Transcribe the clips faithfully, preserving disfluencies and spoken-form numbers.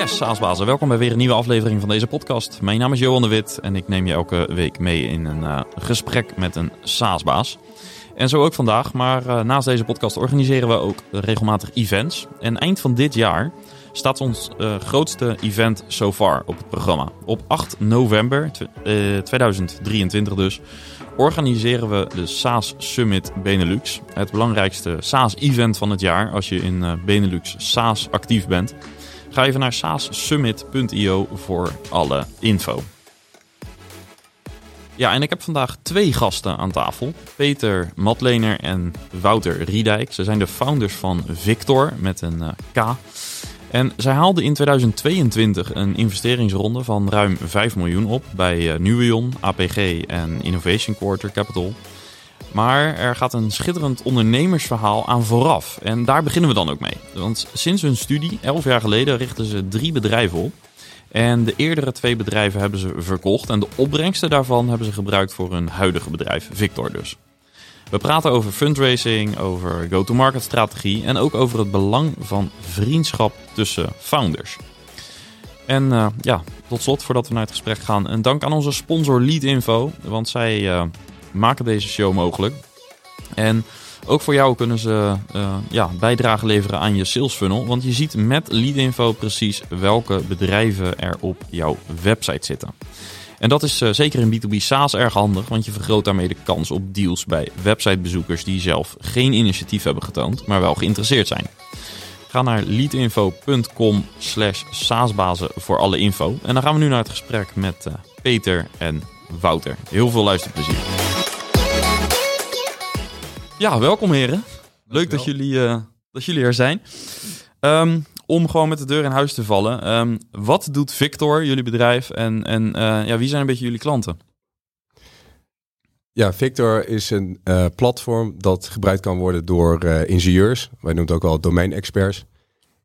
Yes, SaaS Bazen. Welkom bij weer een nieuwe aflevering van deze podcast. Mijn naam is Johan de Wit en ik neem je elke week mee in een uh, gesprek met een SaaS-baas. En zo ook vandaag, maar uh, naast deze podcast organiseren we ook regelmatig events. En eind van dit jaar staat ons uh, grootste event so far op het programma. Op acht november tweeduizend drieëntwintig dus, organiseren we de SaaS Summit Benelux. Het belangrijkste SaaS-event van het jaar als je in uh, Benelux SaaS actief bent. Ga even naar saas summit punt i o voor alle info. Ja, en ik heb vandaag twee gasten aan tafel. Peter Madlener en Wouter Riedijk. Ze zijn de founders van Viktor, met een uh, K. En zij haalden in tweeduizend tweeëntwintig een investeringsronde van ruim vijf miljoen op bij uh, Newion, A P G en Innovation Quarter Capital. Maar er gaat een schitterend ondernemersverhaal aan vooraf. En daar beginnen we dan ook mee. Want sinds hun studie, elf jaar geleden, richten ze drie bedrijven op. En de eerdere twee bedrijven hebben ze verkocht. En de opbrengsten daarvan hebben ze gebruikt voor hun huidige bedrijf, Viktor dus. We praten over fundraising, over go-to-market strategie en ook over het belang van vriendschap tussen founders. En uh, ja, tot slot, voordat we naar het gesprek gaan, een dank aan onze sponsor Leadinfo. Want zij... Uh, maken deze show mogelijk. En ook voor jou kunnen ze uh, ja, bijdrage leveren aan je sales funnel. Want je ziet met Leadinfo precies welke bedrijven er op jouw website zitten. En dat is uh, zeker in B to B SaaS erg handig. Want je vergroot daarmee de kans op deals bij websitebezoekers die zelf geen initiatief hebben getoond, maar wel geïnteresseerd zijn. Ga naar leadinfo.com slash saasbazen voor alle info. En dan gaan we nu naar het gesprek met uh, Peter en Wouter. Heel veel luisterplezier. Ja, welkom heren. Leuk dat jullie, uh, dat jullie er zijn. Um, om gewoon met de deur in huis te vallen. Um, wat doet Viktor, jullie bedrijf, en, en uh, ja, wie zijn een beetje jullie klanten? Ja, Viktor is een uh, platform dat gebruikt kan worden door uh, ingenieurs. Wij noemen het ook wel domein-experts.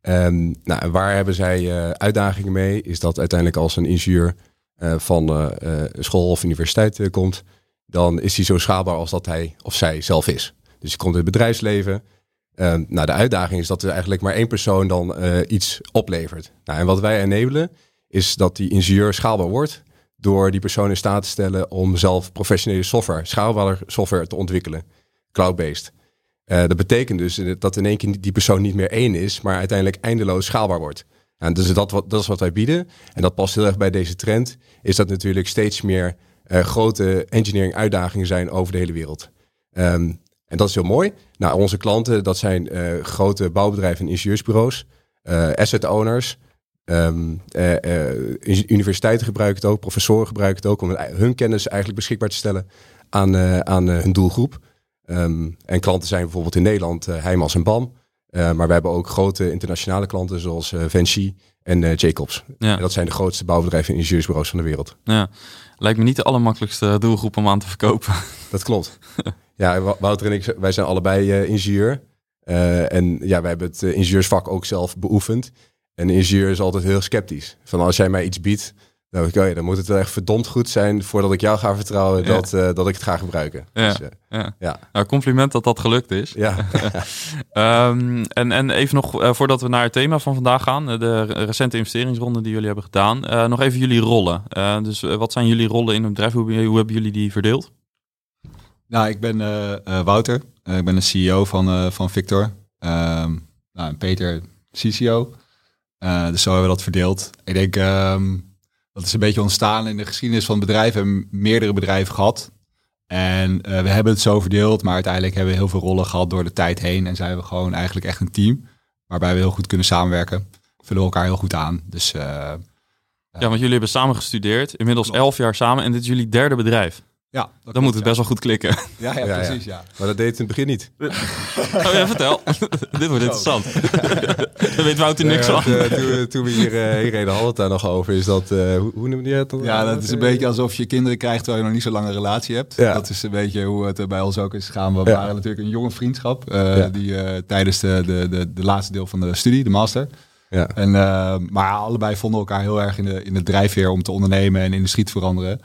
Um, nou, waar hebben zij uh, uitdagingen mee? Is dat uiteindelijk als een ingenieur uh, van uh, uh, school of universiteit uh, komt, dan is hij zo schaalbaar als dat hij of zij zelf is. Dus je komt in het bedrijfsleven. Uh, nou, de uitdaging is dat er eigenlijk maar één persoon dan uh, iets oplevert. Nou, en wat wij enabelen is dat die ingenieur schaalbaar wordt door die persoon in staat te stellen om zelf professionele software, schaalbare software te ontwikkelen, cloud-based. Uh, dat betekent dus dat in één keer die persoon niet meer één is, maar uiteindelijk eindeloos schaalbaar wordt. Nou, dus dat, wat, dat is wat wij bieden. En dat past heel erg bij deze trend, is dat natuurlijk steeds meer Uh, grote engineering uitdagingen zijn over de hele wereld. Um, en dat is heel mooi. Nou, onze klanten, dat zijn uh, grote bouwbedrijven en ingenieursbureaus, uh, asset owners, um, uh, uh, universiteiten gebruiken het ook, professoren gebruiken het ook om hun kennis eigenlijk beschikbaar te stellen aan, uh, aan uh, hun doelgroep. Um, en klanten zijn bijvoorbeeld in Nederland uh, Heijmans en BAM, uh, maar we hebben ook grote internationale klanten zoals uh, Vinci en uh, Jacobs. Ja. En dat zijn de grootste bouwbedrijven en ingenieursbureaus van de wereld. Ja. Lijkt me niet de allermakkelijkste doelgroep om aan te verkopen. Dat klopt. Ja, Wouter en ik, wij zijn allebei uh, ingenieur. Uh, en ja, wij hebben het uh, ingenieursvak ook zelf beoefend. En een ingenieur is altijd heel sceptisch. Van als jij mij iets biedt, nou, okay, dan moet het wel echt verdomd goed zijn voordat ik jou ga vertrouwen ja. dat, uh, dat ik het ga gebruiken. Ja. Dus, uh, ja. Ja. Nou, compliment dat dat gelukt is. Ja. um, en, en even nog, uh, voordat we naar het thema van vandaag gaan, uh, de recente investeringsronde die jullie hebben gedaan, uh, nog even jullie rollen. Uh, dus uh, wat zijn jullie rollen in het bedrijf? Hoe, hoe hebben jullie die verdeeld? Nou, ik ben uh, uh, Wouter. Uh, ik ben de C E O van, uh, van Viktor. Uh, nou, en Peter, C C O. Uh, dus zo hebben we dat verdeeld. Ik denk... Um, Dat is een beetje ontstaan in de geschiedenis van bedrijven. We hebben meerdere bedrijven gehad. En uh, we hebben het zo verdeeld. Maar uiteindelijk hebben we heel veel rollen gehad door de tijd heen. En zijn we gewoon eigenlijk echt een team. Waarbij we heel goed kunnen samenwerken. We vullen elkaar heel goed aan. Dus, uh, ja, want jullie hebben samen gestudeerd. Inmiddels elf jaar samen. En dit is jullie derde bedrijf. Ja, dat dan klopt, moet het ja. best wel goed klikken. Ja, ja, ja precies. Ja. Ja. Maar dat deed het in het begin niet. Oh ja, vertel. Dit wordt interessant. Daar weet Wouter niks van. Ja, toen, toen, toen we hier, hier reden hadden het daar nog over. Is dat, uh, hoe, hoe noem je het dan? Ja, dat is een beetje alsof je kinderen krijgt terwijl je nog niet zo lang een relatie hebt. Ja. Dat is een beetje hoe het bij ons ook is gegaan. We ja. waren natuurlijk een jonge vriendschap. Uh, ja. Die uh, tijdens de, de, de, de laatste deel van de studie, de master. Ja. En, uh, maar allebei vonden elkaar heel erg in de, in de drijfveer om te ondernemen en industrie te veranderen.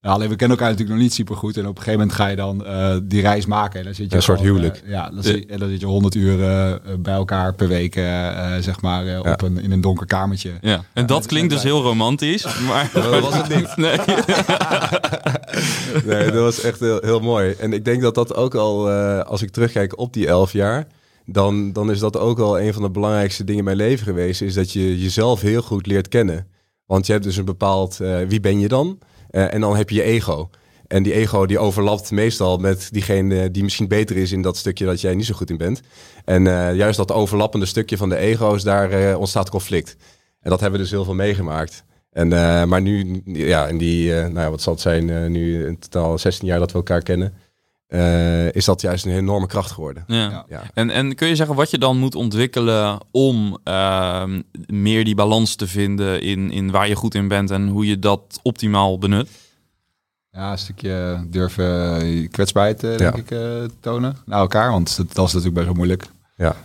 Alleen we kennen elkaar natuurlijk nog niet super goed. En op een gegeven moment ga je dan uh, die reis maken. En dan zit je een soort huwelijk. Uh, ja, dan, ja. Zit, dan zit je honderd uur uh, bij elkaar per week, uh, zeg maar, uh, ja. op een, in een donker kamertje. Ja. En ja, dat en klinkt dus bij... heel romantisch. Maar dat was het niet. Nee, nee dat was echt heel, heel mooi. En ik denk dat dat ook al, uh, als ik terugkijk op die elf jaar... Dan, dan is dat ook al een van de belangrijkste dingen in mijn leven geweest. Is dat je jezelf heel goed leert kennen. Want je hebt dus een bepaald, uh, wie ben je dan? Uh, en dan heb je je ego. En die ego die overlapt meestal met diegene die misschien beter is in dat stukje dat jij niet zo goed in bent. En uh, juist dat overlappende stukje van de ego's, daar uh, ontstaat conflict. En dat hebben we dus heel veel meegemaakt. En, uh, maar nu, ja, in die, uh, nou, wat zal het zijn, uh, nu in totaal zestien jaar dat we elkaar kennen. Uh, is dat juist een enorme kracht geworden. Ja. Ja. En, en kun je zeggen wat je dan moet ontwikkelen om uh, meer die balans te vinden in, in waar je goed in bent en hoe je dat optimaal benut? Ja, een stukje durven kwetsbaarheid denk ja. ik uh, tonen naar elkaar, want dat, dat is natuurlijk best wel moeilijk. Ja.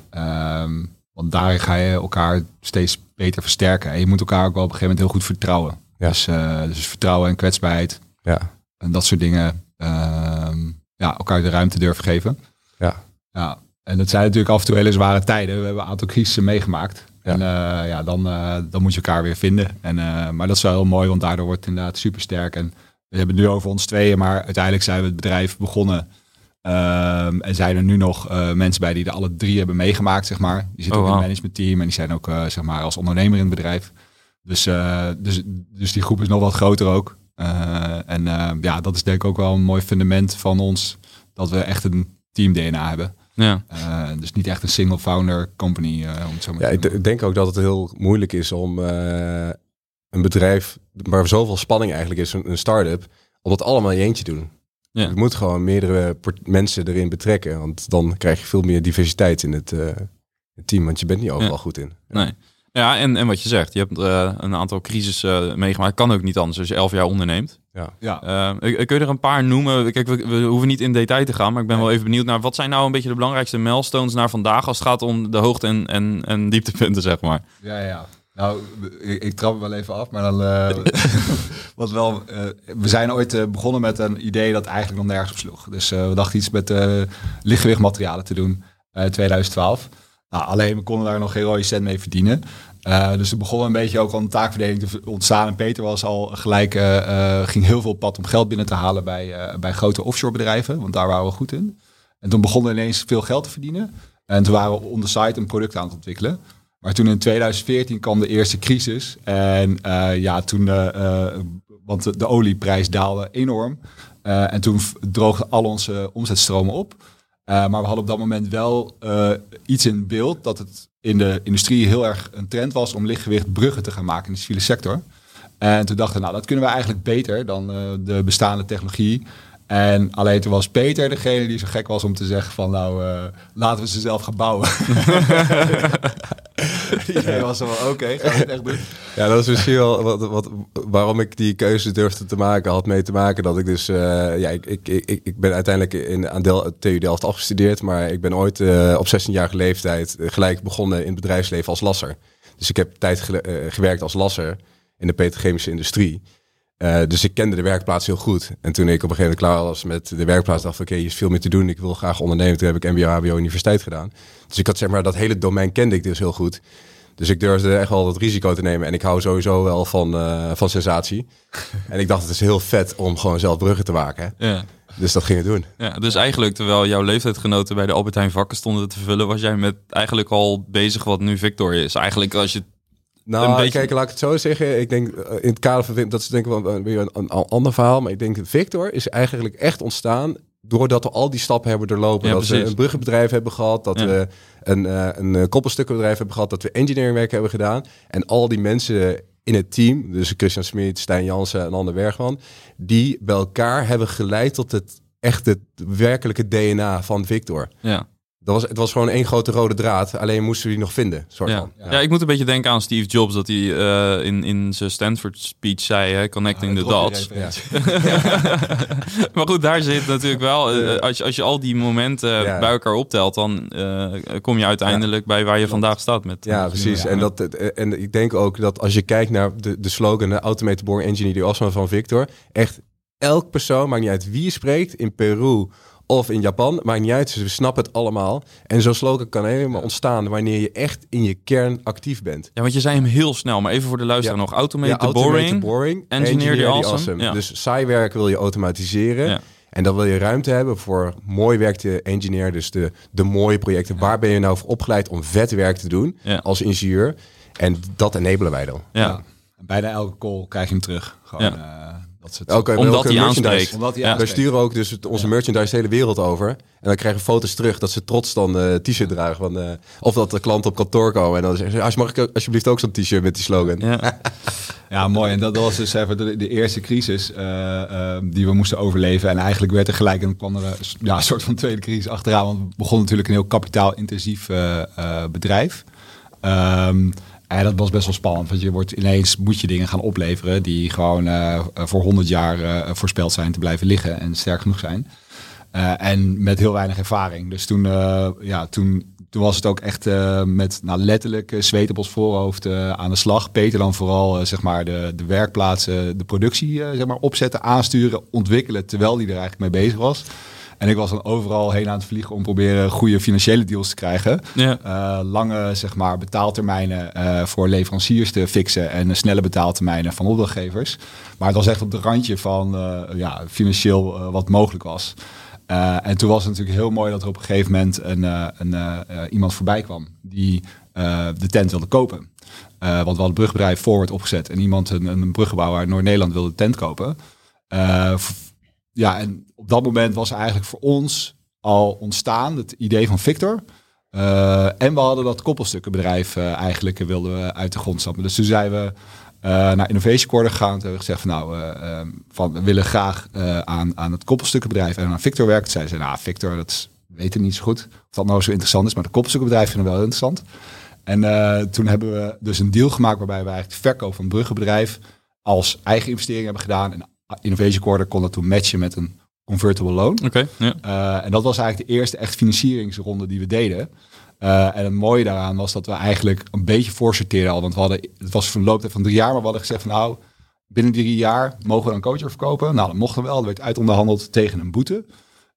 Um, want daarin ga je elkaar steeds beter versterken. En je moet elkaar ook wel op een gegeven moment heel goed vertrouwen. Ja. Dus, uh, dus vertrouwen en kwetsbaarheid ja. en dat soort dingen... Um, Ja, elkaar de ruimte durven geven. Ja. Ja. En dat zijn natuurlijk af en toe hele zware tijden. We hebben een aantal crisissen meegemaakt. Ja. En uh, ja, dan, uh, dan moet je elkaar weer vinden. En, uh, maar dat is wel heel mooi, want daardoor wordt het inderdaad supersterk. En we hebben het nu over ons tweeën, maar uiteindelijk zijn we het bedrijf begonnen. Um, en zijn er nu nog uh, mensen bij die er alle drie hebben meegemaakt, zeg maar. Die zitten oh, wow. ook in het managementteam en die zijn ook uh, zeg maar als ondernemer in het bedrijf. Dus, uh, dus, dus die groep is nog wat groter ook. Uh, en uh, ja, dat is denk ik ook wel een mooi fundament van ons, dat we echt een team D N A hebben. Ja. Uh, dus niet echt een single founder company. Uh, om het zo maar ja, te noemen. Ik denk ook dat het heel moeilijk is om uh, een bedrijf waar zoveel spanning eigenlijk is, een, een start-up, om dat allemaal in je eentje te doen. Ja. Je moet gewoon meerdere mensen erin betrekken, want dan krijg je veel meer diversiteit in het, uh, het team, want je bent niet overal ja. goed in. Ja. Nee. Ja, en, en wat je zegt, je hebt uh, een aantal crisissen uh, meegemaakt. Kan ook niet anders als je elf jaar onderneemt. Ja. Ja. Uh, kun je er een paar noemen? Kijk, we, we hoeven niet in detail te gaan, maar ik ben nee. wel even benieuwd naar wat zijn nou een beetje de belangrijkste milestones naar vandaag als het gaat om de hoogte- en, en, en dieptepunten, zeg maar. Ja, ja. Nou, ik, ik trap wel even af, maar dan... Uh, wat wel, uh, we zijn ooit begonnen met een idee dat eigenlijk nog nergens op sloeg. Dus uh, we dachten iets met uh, lichtgewichtmaterialen te doen in uh, tweeduizend twaalf. Nou, alleen we konden daar nog geen rode cent mee verdienen. Uh, dus er begon een beetje ook al een taakverdeling te ontstaan. En Peter was al gelijk, uh, uh, ging heel veel pad om geld binnen te halen bij, uh, bij grote offshore bedrijven. Want daar waren we goed in. En toen begonnen we ineens veel geld te verdienen. En toen waren we on the side een product aan het ontwikkelen. Maar toen in tweeduizend veertien kwam de eerste crisis. En uh, ja, toen, uh, uh, want de, de olieprijs daalde enorm. Uh, en toen droogden al onze omzetstromen op. Uh, maar we hadden op dat moment wel uh, iets in beeld dat het in de industrie heel erg een trend was om lichtgewicht bruggen te gaan maken in de civiele sector. En toen dachten we, nou dat kunnen we eigenlijk beter dan uh, de bestaande technologie. En alleen toen was Peter degene die zo gek was om te zeggen van nou uh, laten we ze zelf gaan bouwen. Iedereen was dan wel oké, gaan we het echt doen. Ja, dat is misschien wel wat, wat, waarom ik die keuze durfde te maken, had mee te maken dat ik dus, uh, ja, ik, ik, ik, ik ben uiteindelijk in, aan Del, T U Delft afgestudeerd, maar ik ben ooit uh, op zestienjarige leeftijd gelijk begonnen in het bedrijfsleven als lasser. Dus ik heb tijd ge, uh, gewerkt als lasser in de petrochemische industrie. Uh, dus ik kende de werkplaats heel goed. En toen ik op een gegeven moment klaar was met de werkplaats, dacht ik, oké, hier is veel meer te doen. Ik wil graag ondernemen. Toen heb ik M B O, H B O, universiteit gedaan. Dus ik had zeg maar, dat hele domein kende ik dus heel goed. Dus ik durfde echt wel dat risico te nemen. En ik hou sowieso wel van, uh, van sensatie. En ik dacht, het is heel vet om gewoon zelf bruggen te maken. Ja. Dus dat ging het doen. Ja, dus eigenlijk, terwijl jouw leeftijdgenoten bij de Albert Heijn vakken stonden te vullen, was jij met eigenlijk al bezig wat nu Viktor is. Eigenlijk als je... Nou, beetje... kijk, laat ik het zo zeggen. Ik denk in het kader van dat is denk ik wel weer een, een, een ander verhaal. Maar ik denk Viktor is eigenlijk echt ontstaan doordat we al die stappen hebben doorlopen. Ja, dat precies. We een bruggenbedrijf hebben gehad, dat ja. we een, een koppelstukkenbedrijf hebben gehad, dat we engineeringwerk hebben gedaan. En al die mensen in het team, dus Christian Smit, Stijn Jansen en Anne Bergman, die bij elkaar hebben geleid tot het echt het werkelijke D N A van Viktor. Ja. Dat was, het was gewoon één grote rode draad. Alleen moesten we die nog vinden. Soort ja. Van. Ja. ja, ik moet een beetje denken aan Steve Jobs. Dat hij uh, in, in zijn Stanford speech zei... Hè, connecting ah, the dots. Ja. Maar goed, daar zit natuurlijk wel... Uh, als, je, als je al die momenten ja. bij elkaar optelt... dan uh, kom je uiteindelijk ja. bij waar je vandaag staat. Met, ja, precies. Ja. En, dat, en ik denk ook dat als je kijkt naar de, de slogan... Automate Born Engineer, die was van Viktor... echt... elk persoon, maakt niet uit wie je spreekt, in Peru of in Japan, maakt niet uit, ze snappen het allemaal. En zo'n slogan kan helemaal ontstaan wanneer je echt in je kern actief bent. Ja, want je zei hem heel snel, maar even voor de luisteraar ja. nog. Automate, ja, automate boring, boring, engineer, engineer the awesome. awesome. Ja. Dus saai werk wil je automatiseren. Ja. En dan wil je ruimte hebben voor mooi werk te engineer, dus de, de mooie projecten. Ja. Waar ben je nou voor opgeleid om vet werk te doen ja. als ingenieur? En dat enabelen wij dan. Ja. Ja. Bijna elke call krijg je hem terug. Gewoon... Ja. Uh, Dat soort... okay, Omdat hij aanspreekt. Omdat ja. Wij sturen ook dus onze ja. merchandise de hele wereld over. En dan krijgen we foto's terug dat ze trots dan uh, t-shirt dragen. Van, uh, of dat de klanten op kantoor komen. En dan zeggen ze, mag ik alsjeblieft ook zo'n t-shirt met die slogan? Ja, ja mooi. En dat was dus even de, de eerste crisis uh, uh, die we moesten overleven. En eigenlijk werd er gelijk een kwam er, ja, een soort van tweede crisis achteraan. Want we begonnen natuurlijk een heel kapitaalintensief uh, uh, bedrijf. Um, Ja, dat was best wel spannend, want je wordt ineens moet je dingen gaan opleveren die gewoon uh, voor honderd jaar uh, voorspeld zijn te blijven liggen en sterk genoeg zijn. Uh, en met heel weinig ervaring. Dus toen, uh, ja, toen, toen was het ook echt uh, met nou, letterlijk zweet op ons voorhoofd uh, aan de slag. Peter dan vooral uh, zeg maar de, de werkplaatsen, de productie uh, zeg maar opzetten, aansturen, ontwikkelen, terwijl die er eigenlijk mee bezig was. En ik was dan overal heen aan het vliegen om proberen goede financiële deals te krijgen. Ja. Uh, lange zeg maar, betaaltermijnen uh, voor leveranciers te fixen en uh, snelle betaaltermijnen van opdrachtgevers. Maar het was echt op de randje van uh, ja, financieel uh, wat mogelijk was. Uh, en toen was het natuurlijk heel mooi dat er op een gegeven moment een, uh, een, uh, uh, iemand voorbij kwam die uh, de tent wilde kopen. Uh, want we hadden het brugbedrijf Forward opgezet en iemand, een, een bruggebouwer uit Noord-Nederland wilde de tent kopen. Uh, Ja, en op dat moment was eigenlijk voor ons al ontstaan het idee van Viktor. Uh, en we hadden dat koppelstukkenbedrijf uh, eigenlijk uh, wilden we uit de grond stappen. Dus toen zijn we uh, naar Innovation Quarter gegaan. Toen hebben we gezegd van nou, uh, um, van, we willen graag uh, aan, aan het koppelstukkenbedrijf en aan Viktor werken. Toen zeiden ze, nou Viktor, dat weten we niet zo goed of dat nou zo interessant is. Maar de koppelstukkenbedrijf vinden we wel interessant. En uh, toen hebben we dus een deal gemaakt waarbij we eigenlijk de verkoop van het bruggenbedrijf als eigen investering hebben gedaan. En Innovation Quarter kon dat toen matchen met een convertible loan. Okay, ja. uh, en dat was eigenlijk de eerste echt financieringsronde die we deden. Uh, en het mooie daaraan was dat we eigenlijk een beetje voorsorteerden al. Want we hadden, het was verloop van drie jaar, maar we hadden gezegd van nou, binnen drie jaar mogen we een coacher verkopen. Nou, dat mochten we wel. Dat werd uitonderhandeld tegen een boete.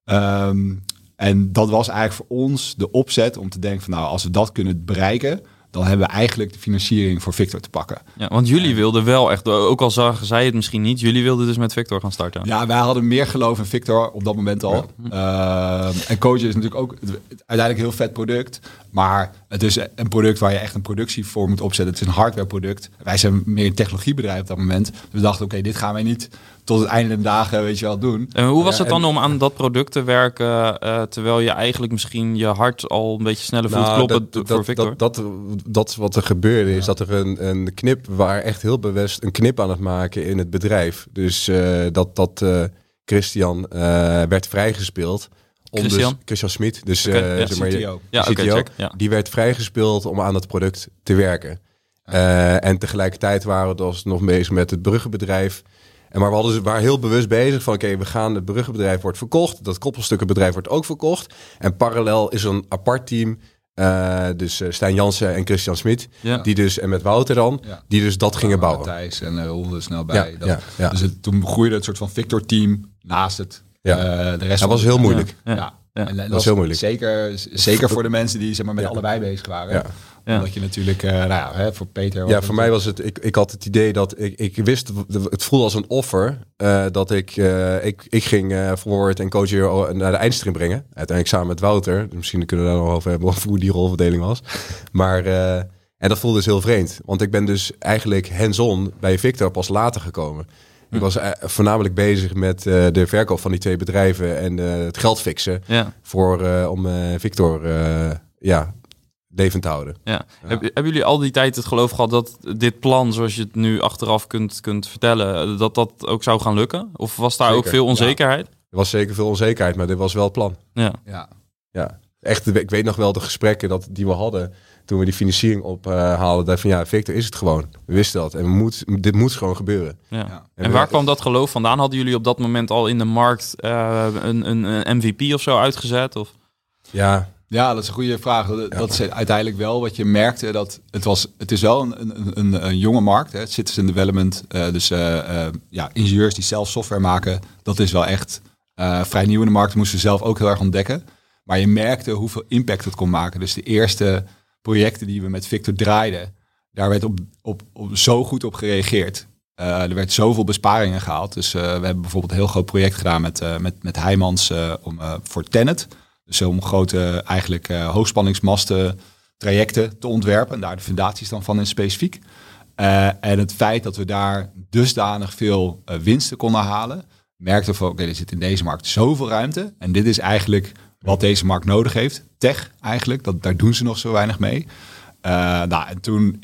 Um, en dat was eigenlijk voor ons de opzet om te denken van nou, als we dat kunnen bereiken, dan hebben we eigenlijk de financiering voor Viktor te pakken. Ja, want jullie wilden wel echt, ook al zagen zij het misschien niet, jullie wilden dus met Viktor gaan starten. Ja, wij hadden meer geloof in Viktor op dat moment al. Ja. Uh, en coachen is natuurlijk ook uiteindelijk een heel vet product. Maar het is een product waar je echt een productie voor moet opzetten. Het is een hardwareproduct. Wij zijn meer een technologiebedrijf op dat moment. We dachten, oké, okay, dit gaan wij niet tot het einde van de dagen, weet je wel, doen. En hoe was het dan om aan dat product te werken, uh, terwijl je eigenlijk misschien je hart al een beetje sneller voelt nou, kloppen dat, voor dat, Viktor? Dat, dat, dat wat er gebeurde is ja. dat er een, een knip, waar echt heel bewust een knip aan het maken in het bedrijf. Dus uh, dat, dat uh, Christian uh, werd vrijgespeeld. Om Christian? Dus, Christian Smit, dus okay, uh, ja, zeg maar, C T O. Ja, C T O, okay, check, ja. Die werd vrijgespeeld om aan het product te werken. Uh, en tegelijkertijd waren we dus nog bezig met het bruggenbedrijf. En maar we hadden, waren heel bewust bezig van oké, okay, we gaan het bruggenbedrijf wordt verkocht. Dat koppelstukkenbedrijf wordt ook verkocht. En parallel is een apart team. Uh, dus uh, Stijn Jansen en Christian Smit, ja. die dus en met Wouter dan, ja. die dus dat ja, gingen bouwen. Mathijs en uh, Holden snel bij. Ja, dat, ja, ja. Dus het, toen groeide het soort van Viktor-team naast het. Ja. Uh, de rest dat was heel moeilijk. Ja, ja. ja. En dat, dat was heel moeilijk. Zeker, zeker voor de mensen die zeg maar, met ja. allebei bezig waren. Ja. Ja. Omdat je natuurlijk, uh, nou ja, hè, voor Peter... Ja, voor mij was het, ik, ik had het idee dat, ik, ik wist, het voelde als een offer, uh, dat ik, uh, ik, ik ging uh, Forward en coach naar de eindstream brengen. Uiteindelijk samen met Wouter. Misschien kunnen we daar nog over hebben, over hoe die rolverdeling was. Maar, uh, en dat voelde dus heel vreemd. Want ik ben dus eigenlijk hands-on bij Viktor pas later gekomen. Ik was voornamelijk bezig met uh, de verkoop van die twee bedrijven en uh, het geld fixen ja. voor, uh, om uh, Viktor uh, ja, levend te houden. Ja. Ja. Heb, hebben jullie al die tijd het geloof gehad dat dit plan, zoals je het nu achteraf kunt, kunt vertellen, dat dat ook zou gaan lukken? Of was daar zeker. Ook veel onzekerheid? Ja. Er was zeker veel onzekerheid, maar dit was wel het plan. Ja. Ja. Ja. Echt, ik weet nog wel de gesprekken dat, die we hadden toen we die financiering ophaalden. Uh, van ja, Viktor is het gewoon. We wisten dat. En we moet, dit moet gewoon gebeuren. Ja. Ja. En, en waar we, kwam dat geloof vandaan? Hadden jullie op dat moment al in de markt uh, een, een, een M V P of zo uitgezet? Of? Ja, Ja, dat is een goede vraag. Dat ja. is uiteindelijk wel wat je merkte. Dat het, was, het is wel een, een, een, een jonge markt. Hè. Citizen development, uh, dus uh, uh, ja, ingenieurs die zelf software maken. Dat is wel echt uh, vrij nieuw in de markt. Moesten ze zelf ook heel erg ontdekken. Maar je merkte hoeveel impact het kon maken. Dus de eerste projecten die we met Viktor draaiden, daar werd op, op, op zo goed op gereageerd. Uh, er werd zoveel besparingen gehaald. Dus uh, we hebben bijvoorbeeld een heel groot project gedaan met, uh, met, met Heijmans uh, om, uh, voor TenneT. Dus om grote eigenlijk uh, hoogspanningsmasten trajecten te ontwerpen. En daar de fundaties dan van in specifiek. Uh, en het feit dat we daar dusdanig veel uh, winsten konden halen. Merkten we van, oké, okay, er zit in deze markt zoveel ruimte. En dit is eigenlijk wat deze markt nodig heeft. Tech eigenlijk, dat, daar doen ze nog zo weinig mee. Uh, nou, en toen...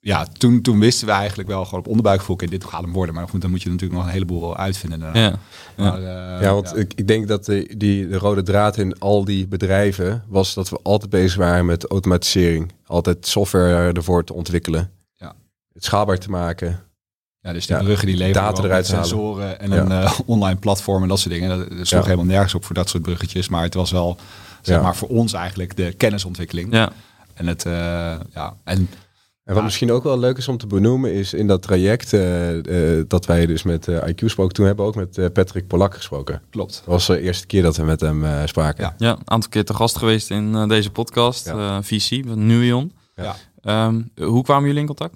Ja, toen, toen wisten we eigenlijk wel gewoon op onderbuikgevoel, dit gaat hem worden. Maar goed, dan moet je natuurlijk nog een heleboel uitvinden. Daarna. Ja, maar, ja. Uh, ja, want ja. Ik, ik denk dat de, die, de rode draad in al die bedrijven was dat we altijd bezig waren met automatisering. Altijd software ervoor te ontwikkelen. Ja. Het schaalbaar te maken. Ja, dus die ja, bruggen die leveren data eruit sensoren en ja. een uh, online platform en dat soort dingen. Dat sloeg ja. helemaal nergens op voor dat soort bruggetjes. Maar het was wel, zeg ja. maar, voor ons eigenlijk de kennisontwikkeling. Ja. En het, uh, ja... En, En wat ja. misschien ook wel leuk is om te benoemen is in dat traject uh, uh, dat wij dus met uh, I Q gesproken. Toen hebben we ook met uh, Patrick Polak gesproken. Klopt. Dat was de eerste keer dat we met hem uh, spraken. Ja, een ja, aantal keer te gast geweest in uh, deze podcast. Ja. Uh, Vinci, Newion. Ja. Um, hoe kwamen jullie in contact?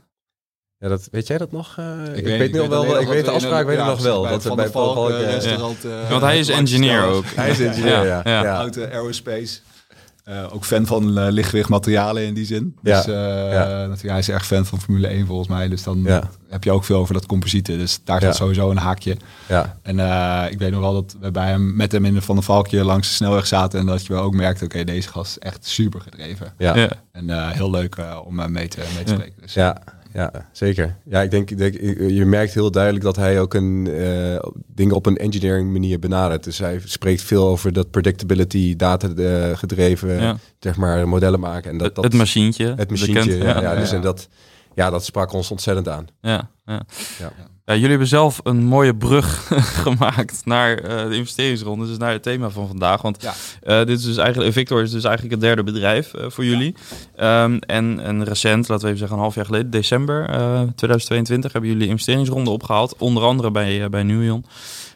Ja, dat weet jij dat nog? Uh, ik, ik weet, weet nu al wel. wel ik weet de afspraak weet ik nog wel. Dat we bij Polak uh, restaurant. Uh, ja. Want hij is engineer ook. Hij is engineer. Ja. ja. ja. Auto aerospace. Uh, ook fan van uh, lichtgewicht materialen in die zin. Ja, dus uh, ja. natuurlijk, hij is erg fan van Formule één volgens mij. Dus dan ja. heb je ook veel over dat composieten. Dus daar zit ja. sowieso een haakje. Ja. En uh, ik weet nog wel dat we bij hem met hem in de Van der Valkje langs de snelweg zaten. En dat je wel ook merkte, oké, okay, deze gast is echt super gedreven. Ja. Ja. En uh, heel leuk uh, om mee te, mee te ja. spreken. Dus, ja. ja, zeker. Ja, ik denk, ik denk, je merkt heel duidelijk dat hij ook een, uh, dingen op een engineering manier benadert. Dus hij spreekt veel over dat predictability, data uh, gedreven, ja. zeg maar, modellen maken. En dat, dat, het machientje. Het machientje, ja, ja, ja. Dus ja. En dat, ja, dat sprak ons ontzettend aan. Ja, ja. Ja. Ja, jullie hebben zelf een mooie brug gemaakt naar uh, de investeringsronde. Dus naar het thema van vandaag. Want ja. uh, dit is dus eigenlijk, Viktor is dus eigenlijk het derde bedrijf uh, voor jullie. Ja. Um, en, en recent, laten we even zeggen een half jaar geleden, december uh, tweeduizend tweeëntwintig... hebben jullie investeringsronde opgehaald. Onder andere bij, uh, bij Newion.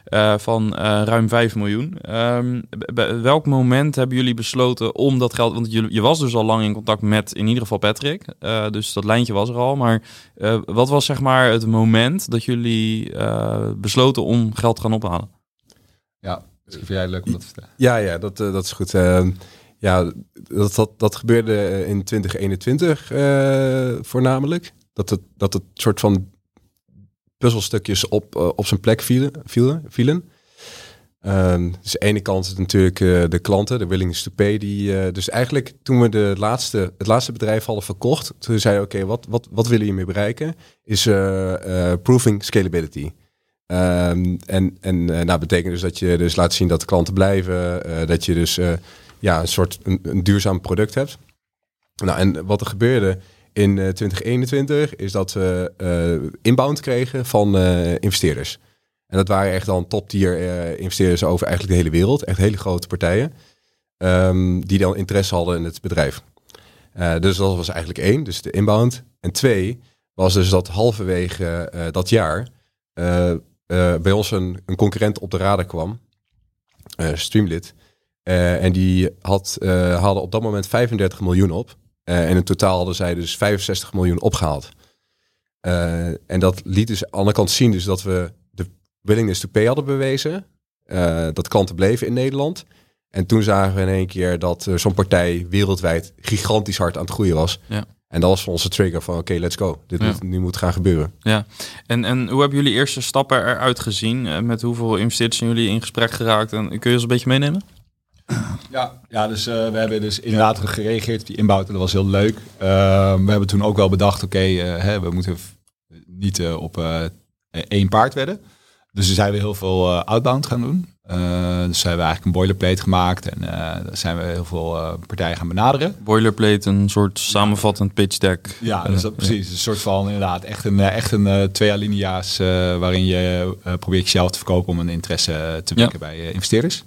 Uh, van uh, ruim vijf miljoen. Um, bij welk moment hebben jullie besloten om dat geld... Want je, je was dus al lang in contact met in ieder geval Patrick. Uh, dus dat lijntje was er al. Maar uh, wat was zeg maar het moment dat jullie uh, besloten om geld te gaan ophalen? Ja, dus vind jij het leuk om dat te vertellen? Ja, ja dat, uh, dat is goed. Uh, ja, dat, dat, dat gebeurde in twintig eenentwintig uh, voornamelijk. Dat het, dat het soort van... puzzelstukjes op, uh, op zijn plek vielen. vielen, vielen. Uh, dus aan de ene kant is natuurlijk uh, de klanten, de willingness to pay. Die, uh, dus eigenlijk toen we de laatste, het laatste bedrijf hadden verkocht, toen zeiden we, oké, okay, wat, wat, wat willen je mee bereiken? Is uh, uh, proving scalability. Uh, en en uh, nou, dat betekent dus dat je dus laat zien dat de klanten blijven, uh, dat je dus uh, ja, een soort een, een duurzaam product hebt. Nou, en wat er gebeurde... In twintig eenentwintig is dat we uh, inbound kregen van uh, investeerders. En dat waren echt dan top tier uh, investeerders over eigenlijk de hele wereld. Echt hele grote partijen. Um, die dan interesse hadden in het bedrijf. Uh, dus dat was eigenlijk één, dus de inbound. En twee was dus dat halverwege uh, dat jaar uh, uh, bij ons een, een concurrent op de radar kwam. Uh, Streamlit. Uh, en die had, uh, hadden op dat moment vijfendertig miljoen op. Uh, en in totaal hadden zij dus vijfenzestig miljoen opgehaald. Uh, en dat liet dus aan de andere kant zien dus dat we de willingness to pay hadden bewezen. Uh, dat klanten bleven in Nederland. En toen zagen we in één keer dat uh, zo'n partij wereldwijd gigantisch hard aan het groeien was. Ja. En dat was voor onze trigger van oké, okay, let's go. Dit ja. moet, nu moet gaan gebeuren. Ja. En, en hoe hebben jullie eerste stappen eruit gezien? Met hoeveel investeerders zijn jullie in gesprek geraakt? En kun je ons een beetje meenemen? Ja, ja, dus uh, we hebben dus inderdaad gereageerd op die inbouw en dat was heel leuk. Uh, we hebben toen ook wel bedacht, oké, okay, uh, we moeten f- niet uh, op uh, één paard wedden. Dus toen zijn we heel veel uh, outbound gaan doen. Uh, dus hebben we eigenlijk een boilerplate gemaakt en uh, zijn we heel veel uh, partijen gaan benaderen. Boilerplate, een soort samenvattend pitch deck. Ja, dat is dat, precies. Een soort van inderdaad echt een, echt een uh, twee alinea's uh, waarin je uh, probeert jezelf te verkopen om een interesse te wekken ja. bij uh, investeerders.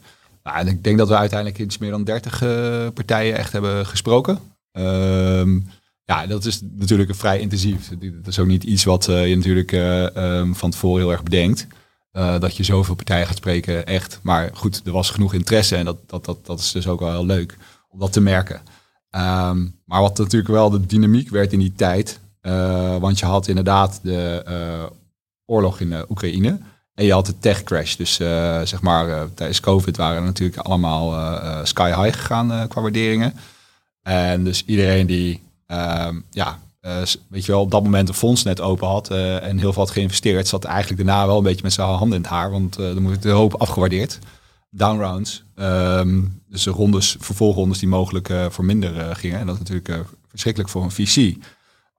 Maar ik denk dat we uiteindelijk iets meer dan dertig uh, partijen echt hebben gesproken. Um, ja, dat is natuurlijk vrij intensief. Dat is ook niet iets wat uh, je natuurlijk uh, um, van tevoren heel erg bedenkt. Uh, dat je zoveel partijen gaat spreken, echt. Maar goed, er was genoeg interesse en dat, dat, dat, dat is dus ook wel heel leuk om dat te merken. Um, maar wat natuurlijk wel de dynamiek werd in die tijd. Uh, want je had inderdaad de uh, oorlog in uh, Oekraïne. En je had de tech crash. Dus uh, zeg maar uh, tijdens COVID waren er natuurlijk allemaal uh, sky high gegaan uh, qua waarderingen. En dus iedereen die uh, ja, uh, weet je wel, op dat moment een fonds net open had. Uh, en heel veel had geïnvesteerd. Zat eigenlijk daarna wel een beetje met zijn handen in het haar. Want uh, dan moet het de hoop afgewaardeerd. Downrounds. Um, dus de rondes, vervolgrondes die mogelijk uh, voor minder uh, gingen. En dat is natuurlijk uh, verschrikkelijk voor een V C.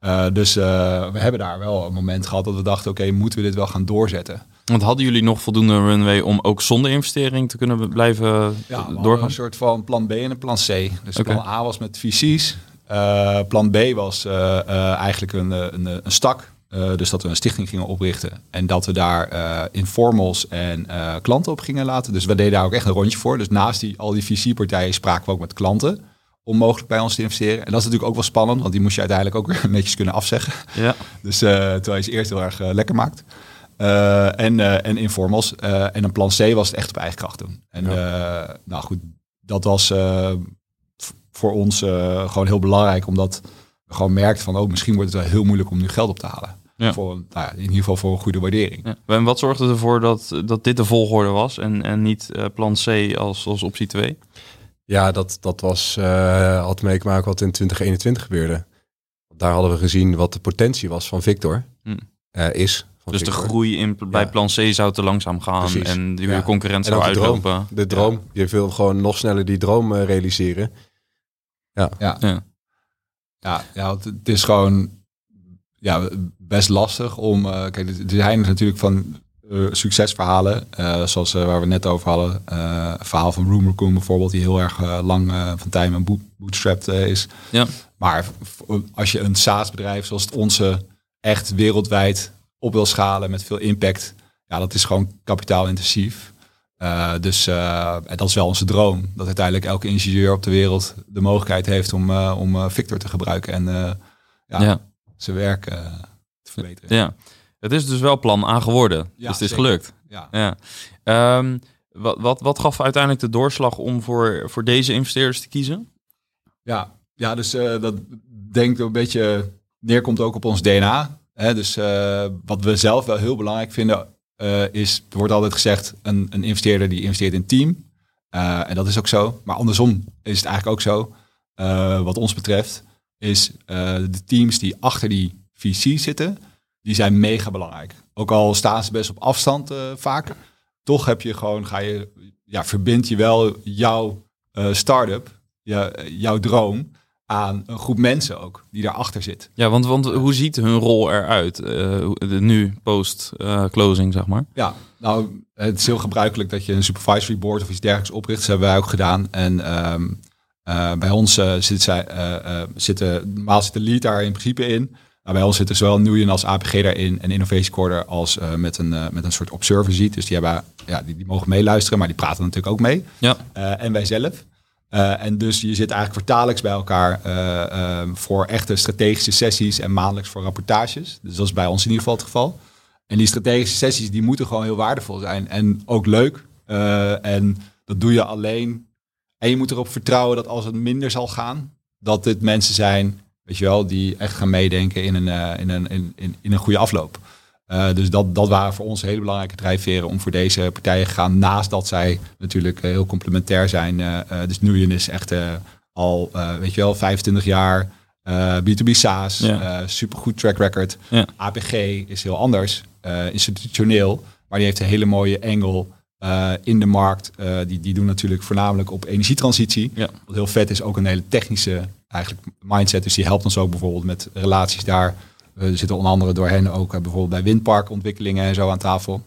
Uh, dus uh, we hebben daar wel een moment gehad dat we dachten, oké, okay, moeten we dit wel gaan doorzetten? Want hadden jullie nog voldoende runway om ook zonder investering te kunnen blijven ja, doorgaan? Een soort van plan B en een plan C. Dus okay. Plan A was met V C's. Uh, plan B was uh, uh, eigenlijk een, een, een stak. Uh, dus dat we een stichting gingen oprichten. En dat we daar uh, informals en uh, klanten op gingen laten. Dus we deden daar ook echt een rondje voor. Dus naast die, al die V C-partijen spraken we ook met klanten om mogelijk bij ons te investeren. En dat is natuurlijk ook wel spannend, want die moest je uiteindelijk ook weer netjes kunnen afzeggen. Ja. Dus uh, terwijl je ze eerst heel erg uh, lekker maakt. Uh, en, uh, en informals. Uh, en een plan C was het echt op eigen kracht doen. En ja. uh, nou goed, dat was uh, voor ons uh, gewoon heel belangrijk, omdat we gewoon merkten van, oh, misschien wordt het wel heel moeilijk om nu geld op te halen. Ja. Voor, nou ja, in ieder geval voor een goede waardering. Ja. En wat zorgde ervoor dat, dat dit de volgorde was en, en niet uh, plan C als, als optie twee? Ja, dat, dat was, uh, had meegemaakt wat in twintig eenentwintig gebeurde. Daar hadden we gezien wat de potentie was van Viktor. Hm. Uh, is. Van dus Viktor. De groei in, bij ja. plan C zou te langzaam gaan. Precies. En je ja. concurrent zou uitlopen. De droom. De droom. Ja. Je wil gewoon nog sneller die droom uh, realiseren. Ja. Ja. Ja. Ja, ja, het is gewoon ja, best lastig om... Uh, kijk, er zijn natuurlijk van uh, succesverhalen, uh, zoals uh, waar we het net over hadden. Uh, een verhaal van Roomraccoon bijvoorbeeld, die heel erg uh, lang uh, van time en boot, bootstrapped uh, is. Ja. Maar als je een SaaS-bedrijf zoals het onze echt wereldwijd op wil schalen met veel impact, ja, dat is gewoon kapitaalintensief. Uh, dus uh, dat is wel onze droom. Dat uiteindelijk elke ingenieur op de wereld de mogelijkheid heeft om, uh, om uh, Viktor te gebruiken. En uh, ja, ja. zijn werk uh, te verbeteren. Ja. Het is dus wel plan A geworden. Ja, dus het is zeker gelukt. Ja. Ja. Um, wat, wat, wat gaf uiteindelijk de doorslag om voor, voor deze investeerders te kiezen? Ja, ja dus uh, dat denk ik een beetje neerkomt ook op ons D N A. Hè? Dus uh, wat we zelf wel heel belangrijk vinden... Uh, is, er wordt altijd gezegd, een, een investeerder die investeert in team. Uh, en dat is ook zo. Maar andersom is het eigenlijk ook zo. Uh, wat ons betreft is uh, de teams die achter die V C zitten, die zijn mega belangrijk. Ook al staan ze best op afstand uh, vaak. Toch heb je gewoon, ga je, ja, verbind je wel jouw uh, start-up, je, jouw droom, aan een groep mensen ook, die daarachter zit. Ja, want, want hoe ziet hun rol eruit? Uh, nu, post-closing, uh, zeg maar. Ja, nou, het is heel gebruikelijk dat je een supervisory board of iets dergelijks opricht. Dat hebben wij ook gedaan. En um, uh, bij ons uh, zit zij, uh, uh, zitten, normaal zit de lead daar in principe in. Nou, bij ons zitten zowel Newion als A P G daarin en Innovation Quarter als uh, met, een, uh, met een soort observer seat. Dus die, hebben, ja, die, die mogen meeluisteren, maar die praten natuurlijk ook mee. Ja. Uh, en wij zelf. Uh, en dus je zit eigenlijk kwartaallijks bij elkaar uh, uh, voor echte strategische sessies en maandelijks voor rapportages. Dus dat is bij ons in ieder geval het geval. En die strategische sessies die moeten gewoon heel waardevol zijn en ook leuk. Uh, en dat doe je alleen. En je moet erop vertrouwen dat als het minder zal gaan, dat dit mensen zijn, weet je wel, die echt gaan meedenken in een, uh, in een, in, in, in een goede afloop. Uh, dus dat, dat waren voor ons hele belangrijke drijfveren om voor deze partijen te gaan. Naast dat zij natuurlijk heel complementair zijn. Uh, uh, dus Newion is echt uh, al, uh, weet je wel, vijfentwintig jaar uh, B to B SaaS. Ja. Uh, supergoed track record. Ja. A P G is heel anders, uh, institutioneel. Maar die heeft een hele mooie angle uh, in de markt. Uh, die, die doen natuurlijk voornamelijk op energietransitie. Ja. Wat heel vet is, ook een hele technische eigenlijk mindset. Dus die helpt ons ook bijvoorbeeld met relaties daar. We zitten onder andere door hen ook bijvoorbeeld bij windparkontwikkelingen en zo aan tafel.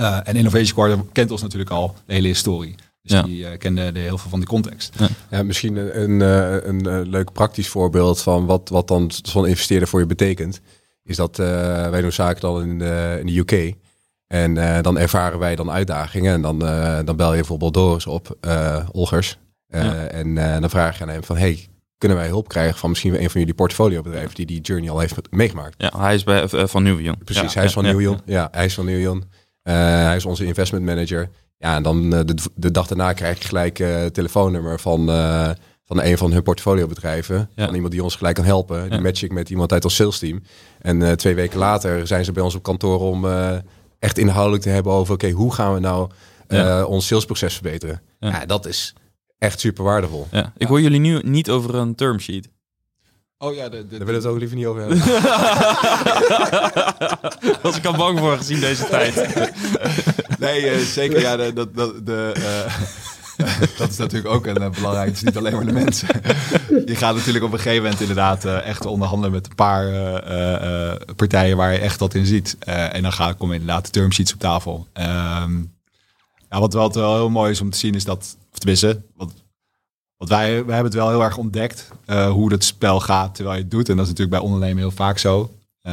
Uh, en Innovation Quarter kent ons natuurlijk al de hele historie. Dus ja. die uh, kende de heel veel van die context. Ja. Ja, misschien een, een, een leuk praktisch voorbeeld van wat, wat dan zo'n investeerder voor je betekent. Is dat uh, wij doen zaken dan in, uh, in de U K. En uh, dan ervaren wij dan uitdagingen. En dan, uh, dan bel je bijvoorbeeld Doris op, uh, Olgers. Uh, ja. En uh, dan vraag je aan hem van... hey, kunnen wij hulp krijgen van misschien een van jullie portfoliobedrijven... die die journey al heeft meegemaakt? Ja, hij is bij, uh, van Newion. Precies, ja, hij is van ja, Newion. Ja. ja, hij is van Newion. Uh, hij is onze investment manager. Ja, en dan uh, de, de dag daarna krijg je gelijk uh, het telefoonnummer van... Uh, van een van hun portfoliobedrijven. Ja. Van iemand die ons gelijk kan helpen. Die ja. match ik met iemand uit ons sales team. En uh, twee weken later zijn ze bij ons op kantoor... om uh, echt inhoudelijk te hebben over... oké, okay, hoe gaan we nou uh, ja. ons salesproces verbeteren? Ja. ja, dat is echt super waardevol. Ja. Ja. Ik hoor jullie nu niet over een term sheet. Oh ja, de, de, daar willen we het ook liever niet over hebben. Was ik al bang voor gezien deze tijd. Nee, uh, zeker. Ja, dat... de, de, de uh... dat is natuurlijk ook een uh, belangrijk. Het is niet alleen maar de mensen. Je gaat natuurlijk op een gegeven moment inderdaad uh, echt onderhandelen met een paar uh, uh, partijen waar je echt dat in ziet. Uh, en dan gaan, komen inderdaad de termsheets op tafel. Um, ja, wat wel, wel heel mooi is om te zien is dat, of tenminste, wat, wat wij, wij hebben het wel heel erg ontdekt uh, hoe dat spel gaat terwijl je het doet. En dat is natuurlijk bij ondernemen heel vaak zo. Uh,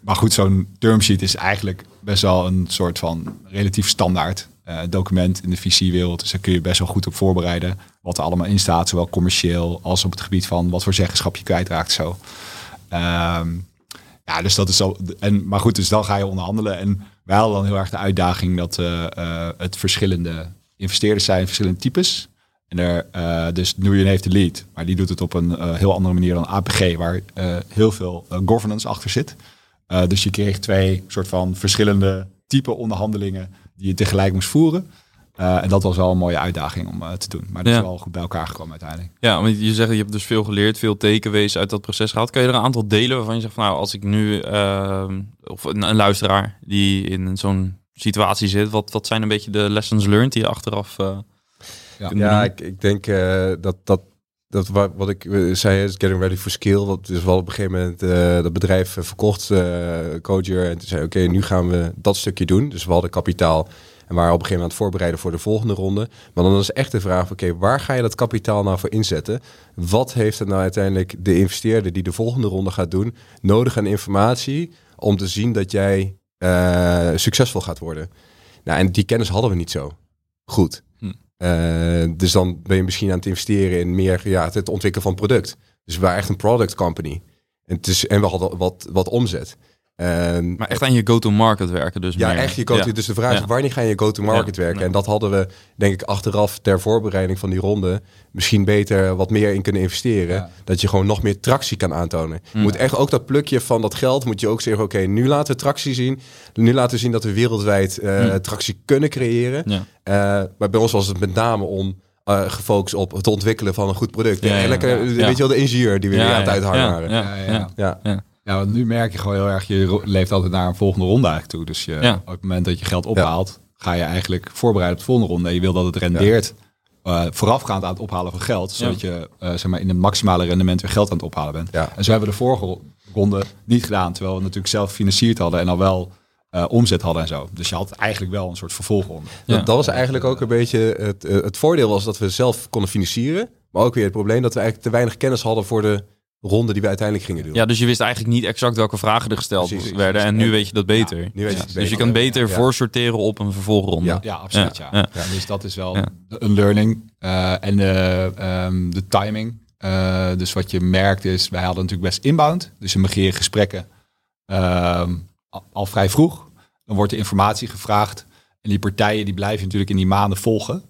maar goed, zo'n termsheet is eigenlijk best wel een soort van relatief standaard document in de visiewereld. Dus daar kun je best wel goed op voorbereiden. Wat er allemaal in staat, zowel commercieel als op het gebied van wat voor zeggenschap je kwijtraakt. Zo. Um, ja, dus dat is al. En, maar goed, dus dan ga je onderhandelen. En wij hadden dan heel erg de uitdaging dat uh, uh, het verschillende investeerders zijn, verschillende types. En er, uh, dus Newion heeft de lead, maar die doet het op een uh, heel andere manier dan A P G, waar uh, heel veel uh, governance achter zit. Uh, dus je kreeg twee soort van verschillende type onderhandelingen die je tegelijk moest voeren. Uh, en dat was wel een mooie uitdaging om uh, te doen. Maar dat ja. is wel goed bij elkaar gekomen uiteindelijk. Ja, want je zegt, je hebt dus veel geleerd, veel takeaways uit dat proces gehad. Kan je er een aantal delen waarvan je zegt van nou, als ik nu uh, of een, een luisteraar die in zo'n situatie zit, wat, wat zijn een beetje de lessons learned die je achteraf uh, ja, ja ik, ik denk uh, dat dat Dat wat, wat ik uh, zei is getting ready for scale. Dat is wel op een gegeven moment uh, dat bedrijf uh, verkocht, uh, Coger. En toen zei oké, okay, nu gaan we dat stukje doen. Dus we hadden kapitaal en waren op een gegeven moment aan het voorbereiden voor de volgende ronde. Maar dan is echt de vraag, oké, okay, waar ga je dat kapitaal nou voor inzetten? Wat heeft er nou uiteindelijk de investeerder die de volgende ronde gaat doen nodig aan informatie om te zien dat jij uh, succesvol gaat worden? Nou, en die kennis hadden we niet zo goed. Hm. Uh, dus dan ben je misschien aan het investeren in meer ja, het ontwikkelen van product. Dus we waren echt een product company. En, het is, en we hadden wat, wat omzet. Uh, maar echt aan je go-to-market werken dus. Ja, meer. echt. Je go- ja. Dus de vraag ja. is, wanneer ga je go-to-market ja, werken? Nee. En dat hadden we, denk ik, achteraf ter voorbereiding van die ronde misschien beter wat meer in kunnen investeren. Ja. Dat je gewoon nog meer tractie kan aantonen. Je ja. moet echt ook dat plukje van dat geld, moet je ook zeggen, oké, okay, nu laten we tractie zien. Nu laten we zien dat we wereldwijd uh, ja. tractie kunnen creëren. Ja. Uh, maar bij ons was het met name om uh, gefocust op het ontwikkelen van een goed product. Ja, ja, ja, en lekker, ja. weet je wel, de ingenieur die we ja, weer aan het ja, uithangen ja, waren. Ja, ja, ja. ja. ja. ja. Ja, want nu merk je gewoon heel erg, je leeft altijd naar een volgende ronde eigenlijk toe. Dus je, ja. op het moment dat je geld ophaalt, ja. ga je eigenlijk voorbereiden op de volgende ronde. En je wil dat het rendeert ja. uh, voorafgaand aan het ophalen van geld. Zodat ja. je uh, zeg maar in het maximale rendement weer geld aan het ophalen bent. Ja. En zo hebben we de vorige ronde niet gedaan. Terwijl we natuurlijk zelf gefinancierd hadden en al wel uh, omzet hadden en zo. Dus je had eigenlijk wel een soort vervolgronde. Ja. Dat, dat was eigenlijk ook een beetje, het, het voordeel was dat we zelf konden financieren. Maar ook weer het probleem dat we eigenlijk te weinig kennis hadden voor de ronde die we uiteindelijk gingen doen. Ja, dus je wist eigenlijk niet exact welke vragen er gesteld precies, werden. Precies. En nu weet je dat beter. Ja, nu weet je ja. beter. Dus je kan beter ja. voorsorteren op een vervolgronde. Ja, ja absoluut. Ja. Ja. Ja. Ja, dus dat is wel ja. een learning. Uh, en de, um, de timing. Uh, dus wat je merkt is, wij hadden natuurlijk best inbound. Dus we begeren gesprekken uh, al vrij vroeg. Dan wordt de informatie gevraagd. En die partijen die blijven natuurlijk in die maanden volgen.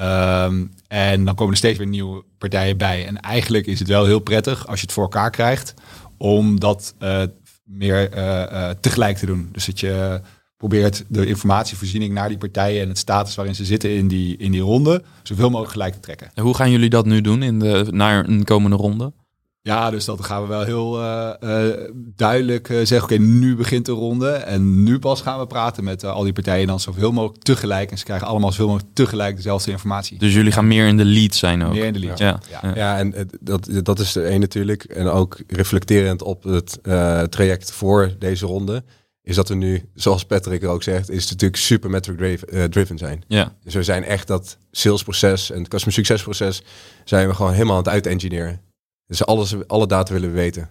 Um, en dan komen er steeds weer nieuwe partijen bij. En eigenlijk is het wel heel prettig als je het voor elkaar krijgt om dat uh, meer uh, uh, tegelijk te doen. Dus dat je probeert de informatievoorziening naar die partijen en het status waarin ze zitten in die, in die ronde zoveel mogelijk gelijk te trekken. En hoe gaan jullie dat nu doen in de, naar een komende ronde? Ja, dus dat gaan we wel heel uh, uh, duidelijk uh, zeggen. Oké, okay, nu begint de ronde en nu pas gaan we praten met uh, al die partijen dan zoveel mogelijk tegelijk. En ze krijgen allemaal zoveel mogelijk tegelijk dezelfde informatie. Dus jullie gaan meer in de lead zijn ook? Meer in de lead. Ja, ja. ja. ja en uh, dat, dat is de één natuurlijk. En ook reflecterend op het uh, traject voor deze ronde is dat we nu, zoals Patrick ook zegt, is het natuurlijk super metric driven zijn. Ja. Dus we zijn echt dat salesproces en het customer succesproces zijn we gewoon helemaal aan het uitengineeren. Dus alles, alle data willen we weten.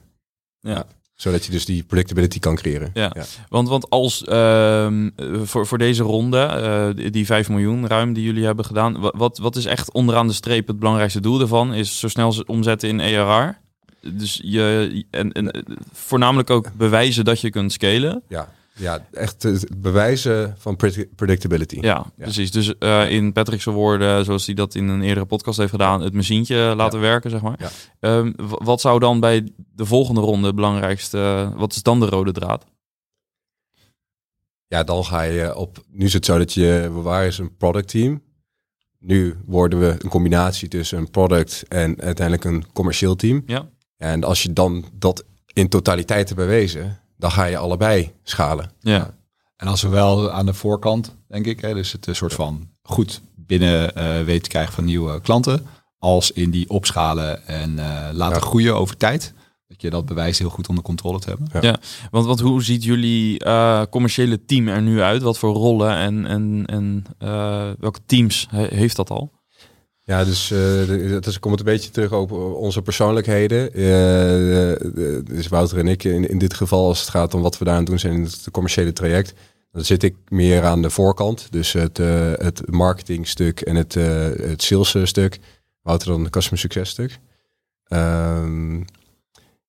Ja. Zodat je dus die predictability kan creëren. Ja, ja. Want, want als uh, voor, voor deze ronde, uh, die vijf miljoen ruim die jullie hebben gedaan, wat, wat is echt onderaan de streep het belangrijkste doel daarvan? Is zo snel omzetten in E R R. Dus je en, en voornamelijk ook bewijzen dat je kunt scalen. Ja, ja, echt het bewijzen van predictability. Ja, ja. Precies. Dus uh, in Patrick's woorden, zoals hij dat in een eerdere podcast heeft gedaan, het machientje laten ja. werken, zeg maar. Ja. Um, wat zou dan bij de volgende ronde het belangrijkste, wat is dan de rode draad? Ja, dan ga je op, nu is het zo dat je, waar is een product team? Nu worden we een combinatie tussen een product en uiteindelijk een commercieel team. Ja. En als je dan dat in totaliteit hebt bewezen, dan ga je allebei schalen. Ja. Ja. En als we wel aan de voorkant, denk ik, hè, dus het een soort van goed binnen uh, weten te krijgen van nieuwe klanten, als in die opschalen en uh, laten ja. groeien over tijd, dat je dat bewijst heel goed onder controle te hebben. Ja, ja. Want, want hoe ziet jullie uh, commerciële team er nu uit? Wat voor rollen en, en, en uh, welke teams he, heeft dat al? Ja, dus uh, de, dat komt een beetje terug op onze persoonlijkheden. Uh, de, de, dus Wouter en ik in, in dit geval, als het gaat om wat we daar aan doen zijn in het commerciële traject, dan zit ik meer aan de voorkant. Dus het, uh, het marketingstuk en het, uh, het sales stuk. Wouter dan het customer succes stuk. Um,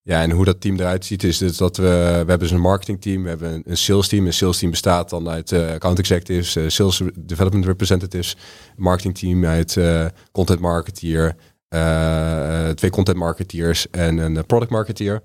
ja, en hoe dat team eruit ziet is dus dat we, we hebben dus een marketingteam, we hebben een sales team. Een sales team bestaat dan uit uh, account executives, uh, sales development representatives, marketingteam uit uh, content marketeer, uh, twee content marketeers en een product marketeer.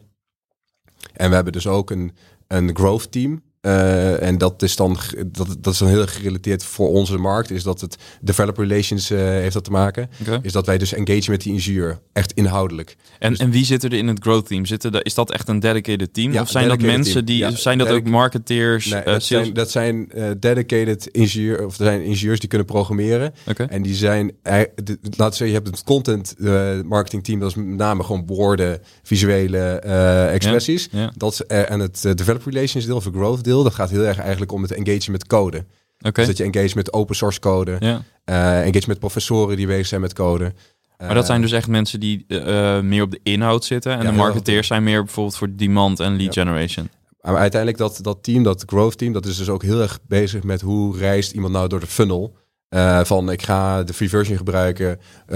En we hebben dus ook een, een growth team. Uh, en dat is dan dat, dat is dan heel gerelateerd voor onze markt, is dat het developer relations uh, heeft dat te maken. Okay. Is dat wij dus engage met die ingenieur, echt inhoudelijk. En, dus, en wie zitten er in het growth team? Zitten er, is dat echt een dedicated team? Ja, of zijn dat mensen team. die ja, zijn dat ook marketeers? Nee, uh, dat zijn, dat zijn uh, dedicated ingenieur, of er zijn ingenieurs die kunnen programmeren. Okay. En die zijn, uh, de, laten we zeggen, je hebt het content uh, marketing team, dat is met name gewoon woorden, visuele uh, expressies. Ja, ja. Dat uh, en het uh, developer relations deel of het growth deel. Dat gaat heel erg eigenlijk om het engage met code. Okay. Dus dat je engage met open source code. Ja. Uh, engage met professoren die bezig zijn met code. Maar uh, dat zijn dus echt mensen die uh, meer op de inhoud zitten. En ja, de marketeers zijn meer bijvoorbeeld voor demand en lead ja. generation. Maar uiteindelijk dat, dat team, dat growth team, dat is dus ook heel erg bezig met hoe reist iemand nou door de funnel. Uh, van ik ga de free version gebruiken. Uh,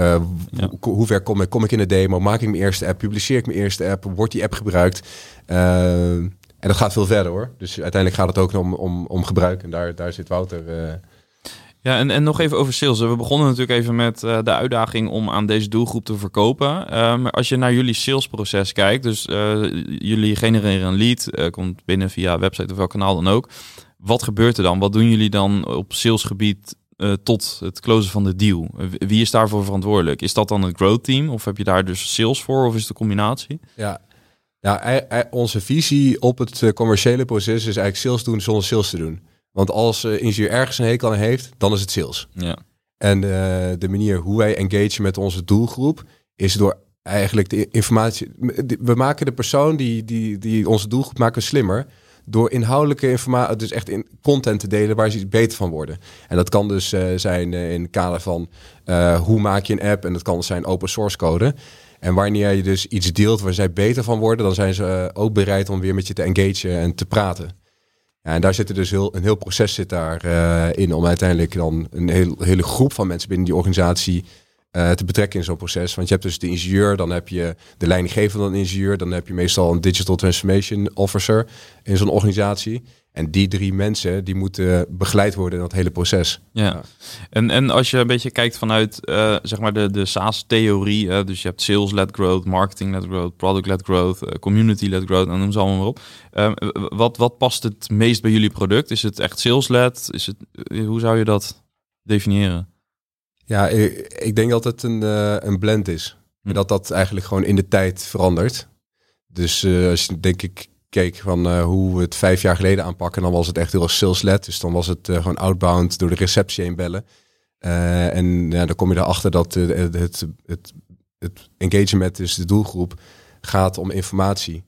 ja. ho- hoe ver kom ik? Kom ik in de demo? Maak ik mijn eerste app? Publiceer ik mijn eerste app? Wordt die app gebruikt? Uh, En dat gaat veel verder hoor. Dus uiteindelijk gaat het ook om, om, om gebruik. En daar, daar zit Wouter. Uh... Ja, en, en nog even over sales. We begonnen natuurlijk even met uh, de uitdaging om aan deze doelgroep te verkopen. Uh, maar als je naar jullie salesproces kijkt. Dus uh, jullie genereren een lead. Uh, komt binnen via website of welk kanaal dan ook. Wat gebeurt er dan? Wat doen jullie dan op salesgebied uh, tot het closen van de deal? Wie is daarvoor verantwoordelijk? Is dat dan het growth team? Of heb je daar dus sales voor? Of is het een combinatie? Ja. Nou, onze visie op het commerciële proces is eigenlijk sales doen zonder sales te doen. Want als een ingenieur ergens een hekel aan heeft, dan is het sales. Ja. En uh, de manier hoe wij engage met onze doelgroep is door eigenlijk de informatie. We maken de persoon die, die, die onze doelgroep maken slimmer door inhoudelijke informatie, dus echt in content te delen waar ze beter van worden. En dat kan dus uh, zijn in het kader van uh, hoe maak je een app en dat kan zijn open source code. En wanneer je dus iets deelt waar zij beter van worden, dan zijn ze ook bereid om weer met je te engagen en te praten. Ja, en daar zit er dus heel, een heel proces zit daar uh, in om uiteindelijk dan een heel, hele groep van mensen binnen die organisatie uh, te betrekken in zo'n proces. Want je hebt dus de ingenieur, dan heb je de leidinggever van de ingenieur, dan heb je meestal een digital transformation officer in zo'n organisatie. En die drie mensen, die moeten begeleid worden in dat hele proces. Ja, ja. En, en als je een beetje kijkt vanuit uh, zeg maar de, de SaaS-theorie. Uh, dus je hebt sales-led growth, marketing-led growth, product-led growth, uh, community-led growth. En noem ze allemaal maar op. Uh, wat, wat past het meest bij jullie product? Is het echt sales-led? Is het, uh, hoe zou je dat definiëren? Ja, ik, ik denk dat het een, uh, een blend is. Hm. Dat dat eigenlijk gewoon in de tijd verandert. Dus uh, als je denk ik... keek van uh, hoe we het vijf jaar geleden aanpakken, dan was het echt heel erg sales-led. Dus dan was het uh, gewoon outbound door de receptie heen bellen. Uh, en ja, dan kom je erachter dat uh, het, het, het engagement, dus de doelgroep, gaat om informatie.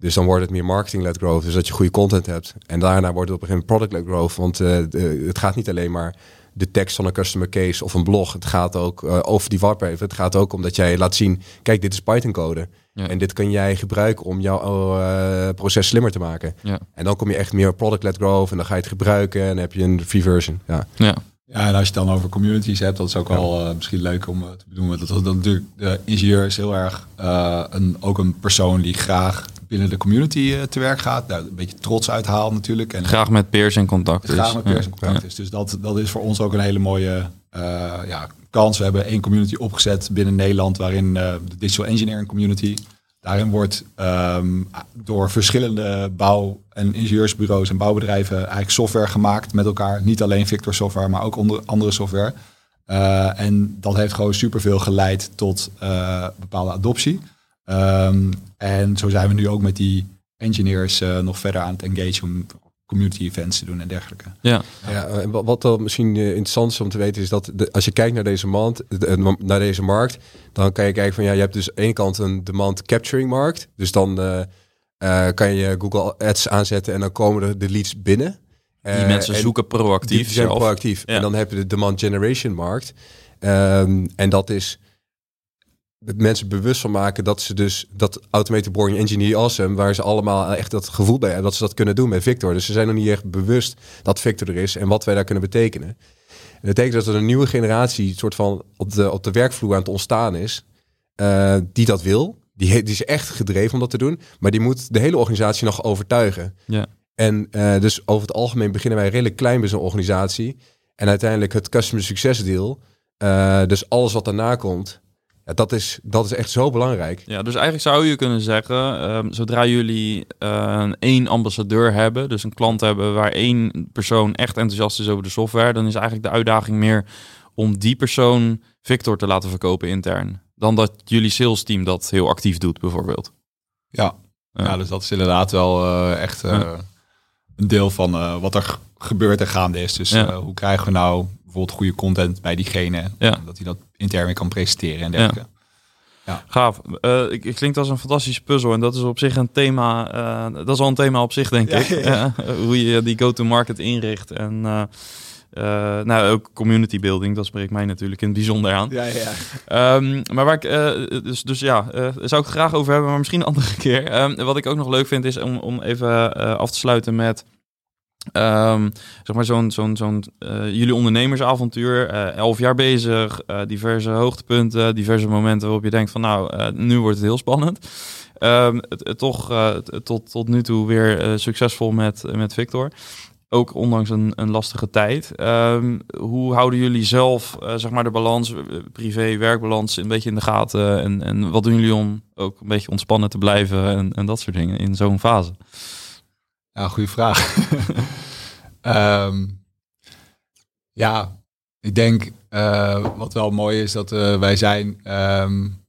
Dus dan wordt het meer marketing-led growth. Dus dat je goede content hebt. En daarna wordt het op een gegeven moment product-led growth. Want uh, de, het gaat niet alleen maar de tekst van een customer case of een blog. Het gaat ook uh, over die whitepaper. Het gaat ook om dat jij laat zien, kijk, dit is Python-code. Ja. En dit kan jij gebruiken om jouw uh, proces slimmer te maken. Ja. En dan kom je echt meer op product-led growth. En dan ga je het gebruiken en dan heb je een free version. Ja. Ja. Ja, en als je het dan over communities hebt, dat is ook wel ja. uh, misschien leuk om uh, te benoemen. Dat, dat, dat natuurlijk, de ingenieur is heel erg uh, een, ook een persoon die graag binnen de community uh, te werk gaat. Nou, een beetje trots uithaalt natuurlijk. En graag met peers in contact is. Graag met peers in contact ja. is. Dus dat, dat is voor ons ook een hele mooie uh, ja, kans. We hebben één community opgezet binnen Nederland, waarin uh, de Digital Engineering Community. Daarin wordt um, door verschillende bouw- en ingenieursbureaus en bouwbedrijven eigenlijk software gemaakt met elkaar. Niet alleen Viktor software, maar ook onder andere software. Uh, en dat heeft gewoon superveel geleid tot uh, bepaalde adoptie. Um, en zo zijn we nu ook met die engineers uh, nog verder aan het engagen om community events te doen en dergelijke. Ja. Ja, en wat dan misschien interessant is om te weten is dat de, als je kijkt naar deze, mand, de, naar deze markt, dan kan je kijken van ja, je hebt dus aan de ene kant een demand capturing markt. Dus dan uh, uh, kan je Google Ads aanzetten en dan komen de, de leads binnen. Die uh, mensen zoeken proactief. Die zijn zelf. proactief. Ja. En dan heb je de demand generation markt. Um, en dat is dat mensen bewust van maken dat ze dus dat automated boring engineer awesome, waar ze allemaal echt dat gevoel bij hebben dat ze dat kunnen doen met Viktor. Dus ze zijn nog niet echt bewust dat Viktor er is en wat wij daar kunnen betekenen. En dat betekent dat er een nieuwe generatie soort van op de, op de werkvloer aan het ontstaan is, uh, die dat wil. Die, die is echt gedreven om dat te doen, maar die moet de hele organisatie nog overtuigen. Ja. En uh, dus over het algemeen beginnen wij redelijk klein bij zo'n organisatie. En uiteindelijk het customer success deal, uh, dus alles wat daarna komt, Dat is, dat is echt zo belangrijk. Ja, dus eigenlijk zou je kunnen zeggen, um, zodra jullie uh, één ambassadeur hebben, dus een klant hebben waar één persoon echt enthousiast is over de software, dan is eigenlijk de uitdaging meer om die persoon Viktor te laten verkopen intern, dan dat jullie sales team dat heel actief doet bijvoorbeeld. Ja, uh. ja dus dat is inderdaad wel uh, echt uh, uh. een deel van uh, wat er gebeurt en gaande is. Dus ja. uh, hoe krijgen we nou bijvoorbeeld goede content bij diegene, ja. dat hij dat intern weer kan presenteren en dergelijke. Ja. Ja. Gaaf. Uh, het klinkt als een fantastische puzzel en dat is op zich een thema, uh, dat is al een thema op zich denk ja, ik. Ja. Uh, hoe je die go-to-market inricht en uh, uh, nou ook community building, dat spreekt mij natuurlijk in het bijzonder aan. Ja, ja. Um, maar waar ik, uh, dus, dus ja, uh, zou ik het graag over hebben, maar misschien een andere keer. Um, wat ik ook nog leuk vind is om, om even uh, af te sluiten met Um, zeg maar zo'n, zo'n, zo'n uh, jullie ondernemersavontuur, uh, elf jaar bezig, uh, diverse hoogtepunten, diverse momenten waarop je denkt van nou, uh, nu wordt het heel spannend. Um, het, het toch uh, het, tot, tot nu toe weer uh, succesvol met, met Viktor, ook ondanks een, een lastige tijd. Um, hoe houden jullie zelf uh, zeg maar de balans, privé-werkbalans een beetje in de gaten en, en wat doen jullie om ook een beetje ontspannen te blijven en, en dat soort dingen in zo'n fase? Ja, goede vraag. um, ja, ik denk uh, wat wel mooi is dat uh, wij zijn um,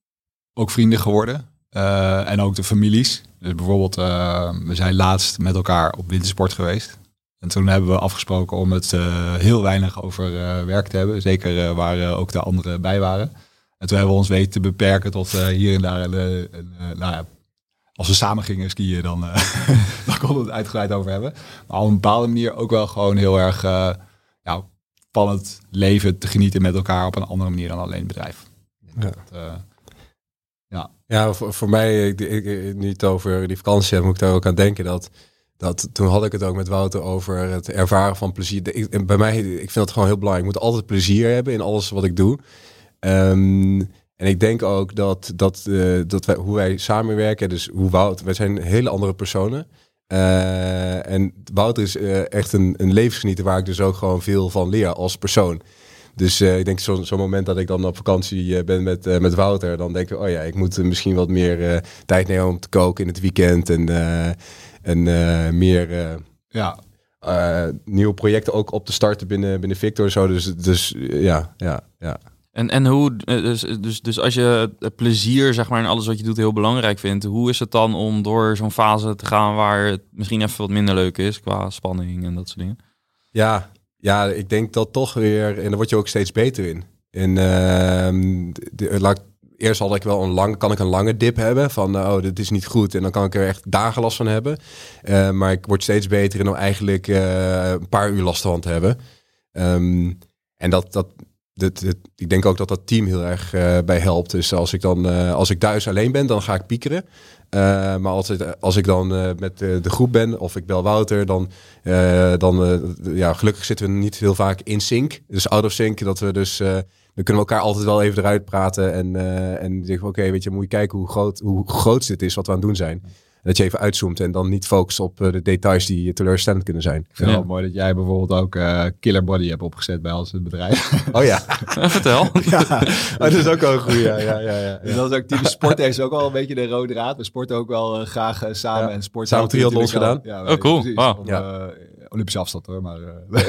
ook vrienden geworden. Uh, en ook de families. Dus bijvoorbeeld, uh, we zijn laatst met elkaar op wintersport geweest. En toen hebben we afgesproken om het uh, heel weinig over uh, werk te hebben. Zeker uh, waar uh, ook de anderen bij waren. En toen hebben we ons weten te beperken tot uh, hier en daar. En, uh, en, uh, nou ja, als we samen gingen skiën, dan, uh, dan konden we het uitgebreid over hebben. Maar op een bepaalde manier ook wel gewoon heel erg uh, ja, van het leven te genieten met elkaar op een andere manier dan alleen het bedrijf. Ja, dat, uh, ja. ja voor, voor mij, ik, ik, niet over die vakantie, moet ik daar ook aan denken dat, dat toen had ik het ook met Wouter over het ervaren van plezier. Ik, en bij mij, ik vind dat gewoon heel belangrijk. Ik moet altijd plezier hebben in alles wat ik doe. Um, En ik denk ook dat, dat, uh, dat wij, hoe wij samenwerken, dus hoe Wouter, wij zijn hele andere personen. Uh, en Wouter is uh, echt een, een levensgenieter waar ik dus ook gewoon veel van leer als persoon. Dus uh, ik denk zo, zo'n moment dat ik dan op vakantie uh, ben met, uh, met Wouter, dan denk ik, oh ja, ik moet misschien wat meer uh, tijd nemen om te koken in het weekend. En, uh, en uh, meer uh, ja, uh, nieuwe projecten ook op te starten binnen, binnen Viktor. Zo. Dus, dus uh, ja, ja, ja. En, en hoe, dus, dus, dus als je het plezier, zeg maar, in alles wat je doet heel belangrijk vindt, hoe is het dan om door zo'n fase te gaan waar het misschien even wat minder leuk is qua spanning en dat soort dingen? Ja, ja ik denk dat toch weer, en daar word je ook steeds beter in. En uh, de, laat, eerst had ik wel een lang, kan ik een lange dip hebben van uh, oh, dit is niet goed. En dan kan ik er echt dagen last van hebben. Uh, maar ik word steeds beter en dan eigenlijk uh, een paar uur last van te hebben. Um, en dat, dat, dat, dat, ik denk ook dat dat team heel erg uh, bij helpt. Dus als ik dan uh, als ik thuis alleen ben, dan ga ik piekeren. Uh, maar als, het, als ik dan uh, met de, de groep ben of ik bel Wouter, dan, uh, dan uh, ja, gelukkig zitten we niet heel vaak in sync. Dus out of sync, dat we dus... Uh, Dan kunnen we elkaar altijd wel even eruit praten. En, uh, en zeggen, oké, okay, weet je, moet je kijken hoe groot, hoe groot dit is wat we aan het doen zijn. En dat je even uitzoomt en dan niet focust op uh, de details die teleurstellend kunnen zijn. Ik vind het ja. wel mooi dat jij bijvoorbeeld ook uh, Killer Body hebt opgezet bij ons in het bedrijf. Oh ja. ja vertel. Ja, oh, dat is ook wel een goeie. Ja, ja, ja, ja. Dus dat is ook typisch sport. Heeft ook wel een beetje de rode draad. We sporten ook wel uh, graag uh, samen. Ja. En sport samen triathlons gedaan. Ja, oh cool. Precies, wow. om, ja. uh, Olympische afstand hoor, maar... Uh,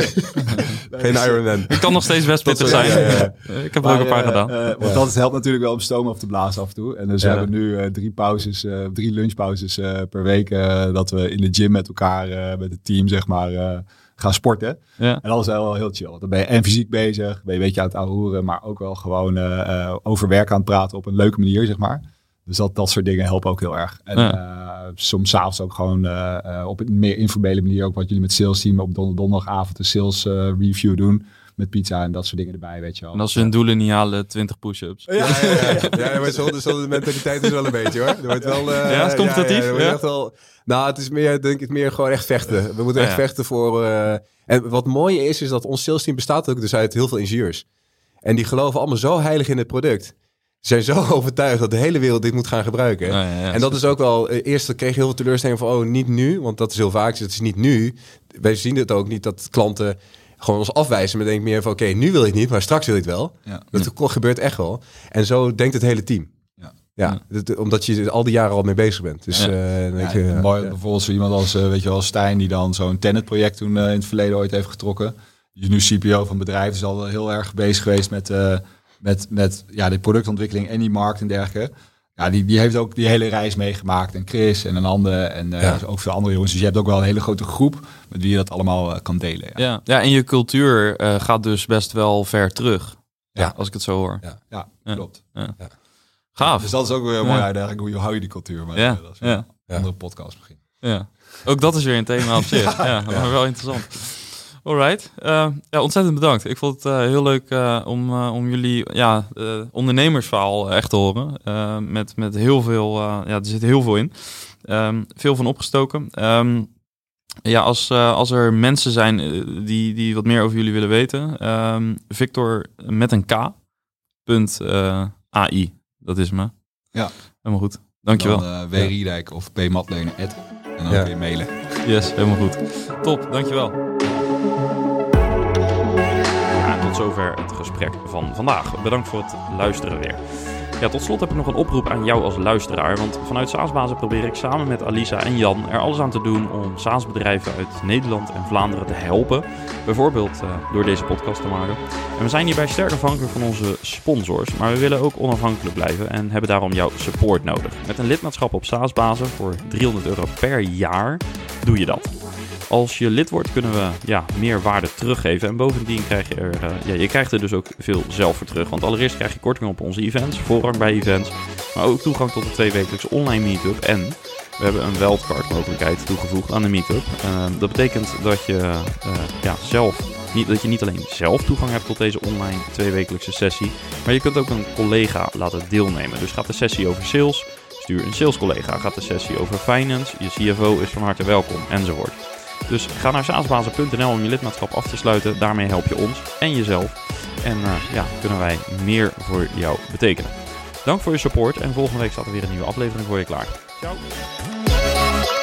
Geen Ironman. Ik kan nog steeds best pittig zijn. Ja, ja, ja. Ik heb maar, er ook een paar uh, gedaan. Uh, want ja. dat helpt natuurlijk wel om stoom af te blazen af en toe. En dus ja. we hebben nu uh, drie pauzes, uh, drie lunchpauzes uh, per week. Uh, dat we in de gym met elkaar, uh, met het team zeg maar, uh, gaan sporten. Ja. En dat is wel heel chill. Dan ben je en fysiek bezig, ben je een beetje aan het ouwehoeren. Maar ook wel gewoon uh, over werk aan het praten op een leuke manier, zeg maar. Dus dat, dat soort dingen helpen ook heel erg. En ja. uh, soms 's avonds ook gewoon uh, uh, op een meer informele manier ook wat jullie met sales team op don- donderdagavond de sales uh, review doen. Met pizza en dat soort dingen erbij, weet je wel. En als ze hun doelen niet halen, twintig push-ups. Ja, ja, ja, ja. ja maar zo, dus de mentaliteit is wel een beetje, hoor. Er wordt wel, uh, ja, is competitief. Ja, ja, ja. Wel, nou, het is meer, denk ik, meer gewoon echt vechten. We moeten echt ja, ja. vechten voor... Uh, en wat mooi is, is dat ons sales team bestaat ook dus uit heel veel ingenieurs. En die geloven allemaal zo heilig in het product. Zijn zo overtuigd dat de hele wereld dit moet gaan gebruiken. Oh, ja, ja, en dat is ook wel... Eh, eerst kreeg je heel veel teleurstelling van... oh, niet nu, want dat is heel vaak. Het is niet nu. Wij zien het ook niet dat klanten gewoon ons afwijzen. Maar denk meer van... oké, okay, nu wil je het niet, maar straks wil je het wel. Ja. Dat ja. gebeurt echt wel. En zo denkt het hele team. Ja, ja, ja. Dat, omdat je al die jaren al mee bezig bent. Dus, ja. uh, ja, ik, uh, mooi, ja. Bijvoorbeeld zo iemand als, uh, weet je wel, Stijn... die dan zo'n TenneT-project toen uh, in het verleden ooit heeft getrokken. Die is nu C P O van bedrijven. Is al heel erg bezig geweest met... Uh, Met, met ja, de productontwikkeling en die markt en dergelijke. Ja, die, die heeft ook die hele reis meegemaakt. En Chris en een ander en uh, ja. ook veel andere jongens. Dus je hebt ook wel een hele grote groep met wie je dat allemaal uh, kan delen. Ja, ja. ja en je cultuur uh, gaat dus best wel ver terug. Ja. Als ik het zo hoor. Ja, ja, ja. klopt. Ja. Ja. Gaaf. Dus dat is ook weer mooi ja. eigenlijk. Hoe hou je die cultuur? Maar ja. dat is ja. een andere podcast misschien. Ja. Ook dat is weer een thema op zich. ja. Ja, maar ja. wel interessant. Alright, uh, ja, ontzettend bedankt. Ik vond het uh, heel leuk uh, om, uh, om jullie ja, uh, ondernemersverhaal echt te horen. Uh, met, met heel veel, uh, ja, er zit heel veel in. Um, veel van opgestoken. Um, ja, als, uh, als er mensen zijn die, die wat meer over jullie willen weten. Um, Viktor met een K. Punt, uh, A I, dat is me. Ja. Helemaal goed, dankjewel. Dan, uh, W. Riedijk ja. of P. Madlener, at. En dan ja. kun je mailen. Yes, helemaal goed. Top, dankjewel. Tot zover het gesprek van vandaag. Bedankt voor het luisteren weer. Ja, tot slot heb ik nog een oproep aan jou als luisteraar. Want vanuit SaaS Bazen probeer ik samen met Alisa en Jan er alles aan te doen om SaaS-bedrijven uit Nederland en Vlaanderen te helpen. Bijvoorbeeld uh, door deze podcast te maken. En we zijn hierbij sterk afhankelijk van onze sponsors. Maar we willen ook onafhankelijk blijven en hebben daarom jouw support nodig. Met een lidmaatschap op SaaS Bazen voor driehonderd euro per jaar doe je dat. Als je lid wordt, kunnen we ja, meer waarde teruggeven. En bovendien krijg je er, uh, ja, je krijgt er dus ook veel zelf voor terug. Want allereerst krijg je korting op onze events, voorrang bij events. Maar ook toegang tot de tweewekelijkse online meetup. En we hebben een wildcard mogelijkheid toegevoegd aan de meetup. Uh, dat betekent dat je, uh, ja, zelf, niet, dat je niet alleen zelf toegang hebt tot deze online tweewekelijkse sessie. Maar je kunt ook een collega laten deelnemen. Dus gaat de sessie over sales, stuur een salescollega. Gaat de sessie over finance, je C F O is van harte welkom enzovoort. Dus ga naar saasbazen punt n l om je lidmaatschap af te sluiten. Daarmee help je ons en jezelf. En uh, ja, kunnen wij meer voor jou betekenen. Dank voor je support en volgende week staat er weer een nieuwe aflevering voor je klaar. Ciao!